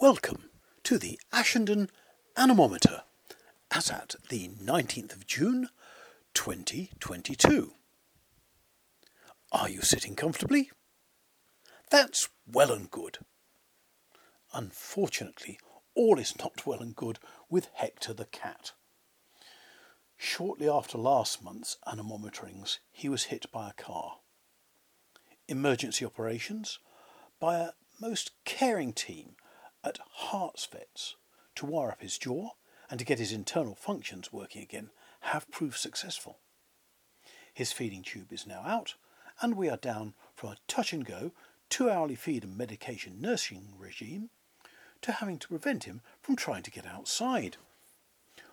Welcome to the Ashendon Anemometer, as at the 19th of June, 2022. Are you sitting comfortably? That's well and good. Unfortunately, all is not well and good with Hector the cat. Shortly after last month's anemometerings, he was hit by a car. Emergency operations by a most caring team at Hart's Vets to wire up his jaw and to get his internal functions working again have proved successful. His feeding tube is now out, and we are down from a touch-and-go 2-hourly feed and medication nursing regime to having to prevent him from trying to get outside.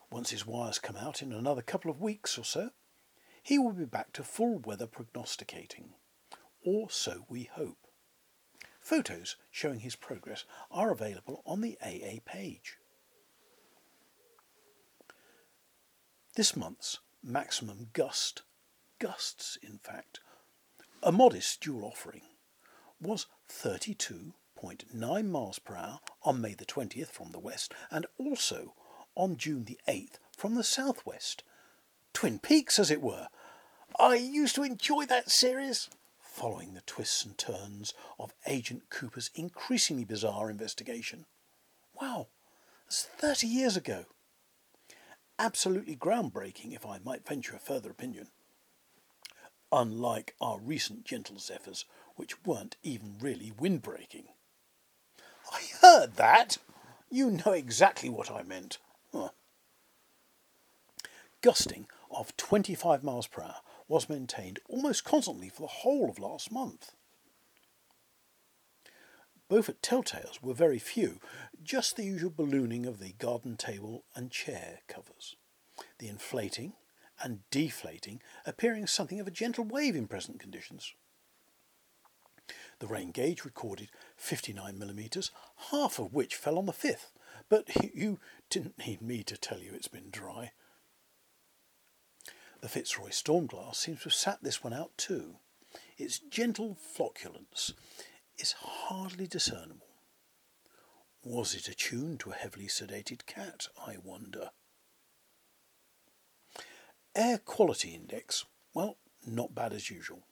Once his wires come out in another couple of weeks or so, he will be back to full weather prognosticating, or so we hope. Photos showing his progress are available on the AA page. This month's maximum gusts in fact, a modest dual offering, was 32.9 miles per hour on May the 20th from the west, and also on June the 8th from the southwest. Twin Peaks, as it were. I used to enjoy that series. Following the twists and turns of Agent Cooper's increasingly bizarre investigation. Wow, that's 30 years ago. Absolutely groundbreaking, if I might venture a further opinion. Unlike our recent gentle zephyrs, which weren't even really windbreaking. I heard that! You know exactly what I meant. Huh. Gusting of 25 miles per hour was maintained almost constantly for the whole of last month. Beaufort telltales were very few, just the usual ballooning of the garden table and chair covers, the inflating and deflating appearing something of a gentle wave in present conditions. The rain gauge recorded 59 millimetres, half of which fell on the 5th, but you didn't need me to tell you it's been dry. The Fitzroy Stormglass seems to have sat this one out too. Its gentle flocculence is hardly discernible. Was it attuned to a heavily sedated cat, I wonder? Air quality index, well, not bad as usual.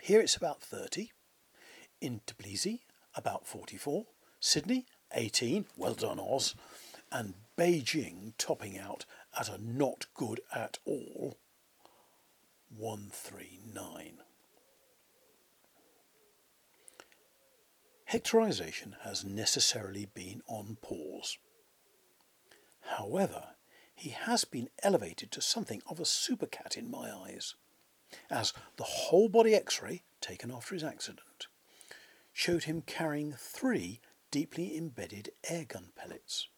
Here it's about 30, in Tbilisi about 44, Sydney 18, well done Oz, and Beijing topping out at a not good at all, 139. Hectorization has necessarily been on pause. However, he has been elevated to something of a supercat in my eyes, as the whole body x-ray taken after his accident showed him carrying 3 deeply embedded airgun pellets.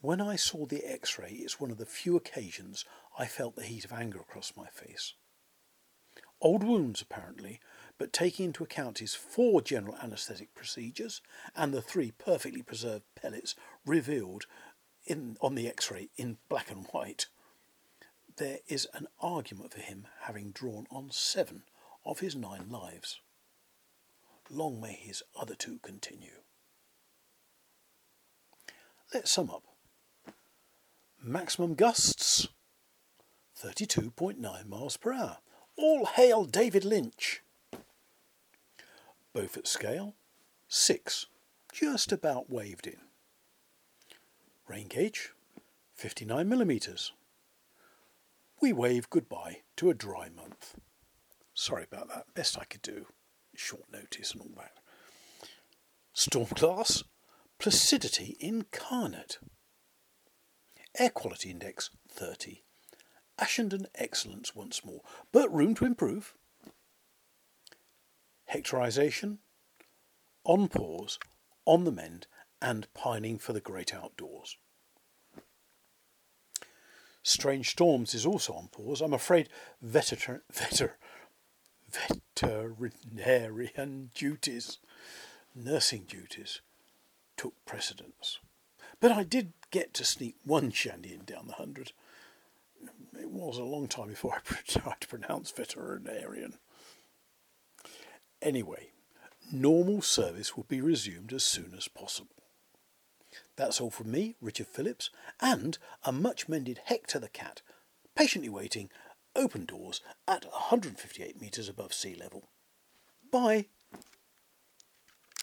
When I saw the x-ray, it's one of the few occasions I felt the heat of anger across my face. Old wounds, apparently, but taking into account his 4 general anaesthetic procedures and the 3 perfectly preserved pellets revealed on the x-ray in black and white, there is an argument for him having drawn on 7 of his 9 lives. Long may his other 2 continue. Let's sum up. Maximum gusts, 32.9 miles per hour. All hail David Lynch. Beaufort scale, 6, just about waved in. Rain gauge, 59 millimetres. We wave goodbye to a dry month. Sorry about that, best I could do. Short notice and all that. Stormglass, placidity incarnate. Air quality index 30. Ashendon excellence once more, but room to improve. Hectorisation, on pause, on the mend, and pining for the great outdoors. Strange Storms is also on pause. I'm afraid veterinarian duties, nursing duties, took precedence. But I did get to sneak one shandy in down the 100. It was a long time before I tried to pronounce veterinarian. Anyway, Normal service will be resumed as soon as possible. That's all from me, Richard Phillips, and a much-mended Hector the cat, patiently waiting, open doors, at 158 metres above sea level. Bye!